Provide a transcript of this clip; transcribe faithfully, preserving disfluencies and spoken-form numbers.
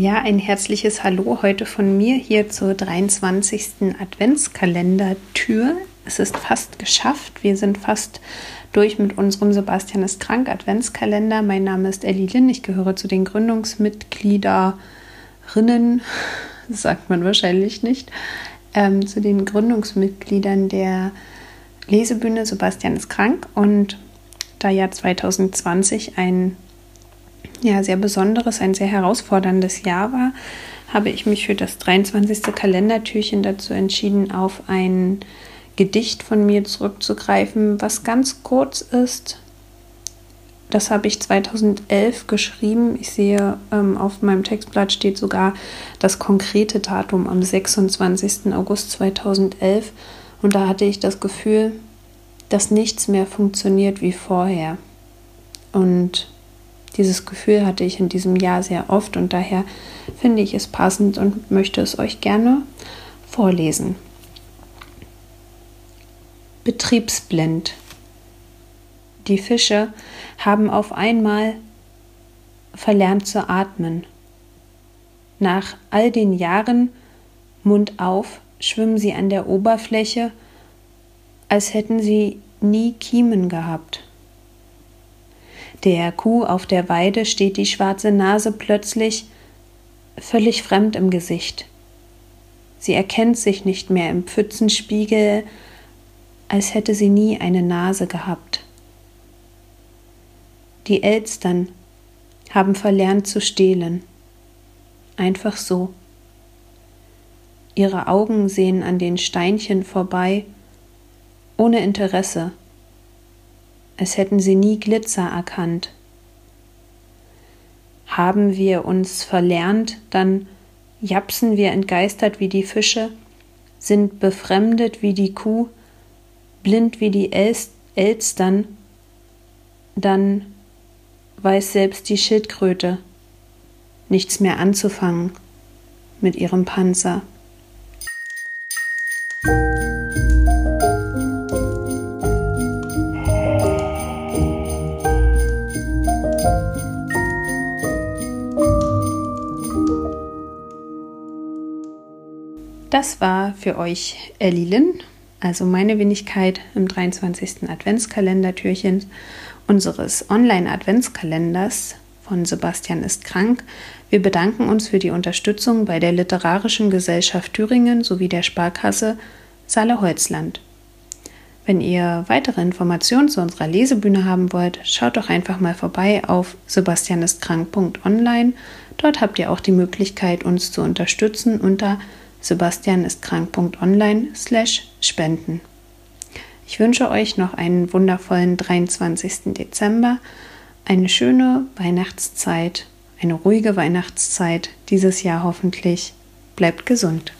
Ja, ein herzliches Hallo heute von mir hier zur dreiundzwanzigsten Adventskalender-Tür. Es ist fast geschafft. Wir sind fast durch mit unserem Sebastian ist krank Adventskalender. Mein Name ist Elli Lin. Ich gehöre zu den Gründungsmitgliederinnen, das sagt man wahrscheinlich nicht, ähm, zu den Gründungsmitgliedern der Lesebühne Sebastian ist krank. Und da Jahr zwanzig zwanzig ein ja, sehr besonderes, ein sehr herausforderndes Jahr war, habe ich mich für das dreiundzwanzigste Kalendertürchen dazu entschieden, auf ein Gedicht von mir zurückzugreifen, was ganz kurz ist. Das habe ich zweitausendelf geschrieben. Ich sehe, ähm, auf meinem Textblatt steht sogar das konkrete Datum am sechsundzwanzigsten August zweitausendelf. Und da hatte ich das Gefühl, dass nichts mehr funktioniert wie vorher. Und dieses Gefühl hatte ich in diesem Jahr sehr oft und daher finde ich es passend und möchte es euch gerne vorlesen. Betriebsblind. Die Fische haben auf einmal verlernt zu atmen. Nach all den Jahren, Mund auf, schwimmen sie an der Oberfläche, als hätten sie nie Kiemen gehabt. Der Kuh auf der Weide steht die schwarze Nase plötzlich völlig fremd im Gesicht. Sie erkennt sich nicht mehr im Pfützenspiegel, als hätte sie nie eine Nase gehabt. Die Elstern haben verlernt zu stehlen. Einfach so. Ihre Augen sehen an den Steinchen vorbei, ohne Interesse. Es hätten sie nie Glitzer erkannt. Haben wir uns verlernt, dann japsen wir entgeistert wie die Fische, sind befremdet wie die Kuh, blind wie die Elstern, dann weiß selbst die Schildkröte nichts mehr anzufangen mit ihrem Panzer. Das war für euch Elli Lin, also meine Wenigkeit im dreiundzwanzigsten Adventskalendertürchen unseres Online-Adventskalenders von Sebastian ist krank. Wir bedanken uns für die Unterstützung bei der Literarischen Gesellschaft Thüringen sowie der Sparkasse Saale-Holzland. Wenn ihr weitere Informationen zu unserer Lesebühne haben wollt, schaut doch einfach mal vorbei auf sebastianistkrank punkt online. Dort habt ihr auch die Möglichkeit, uns zu unterstützen unter sebastianistkrank punkt online slash spenden. Ich wünsche euch noch einen wundervollen dreiundzwanzigsten Dezember, eine schöne Weihnachtszeit, eine ruhige Weihnachtszeit dieses Jahr hoffentlich. Bleibt gesund!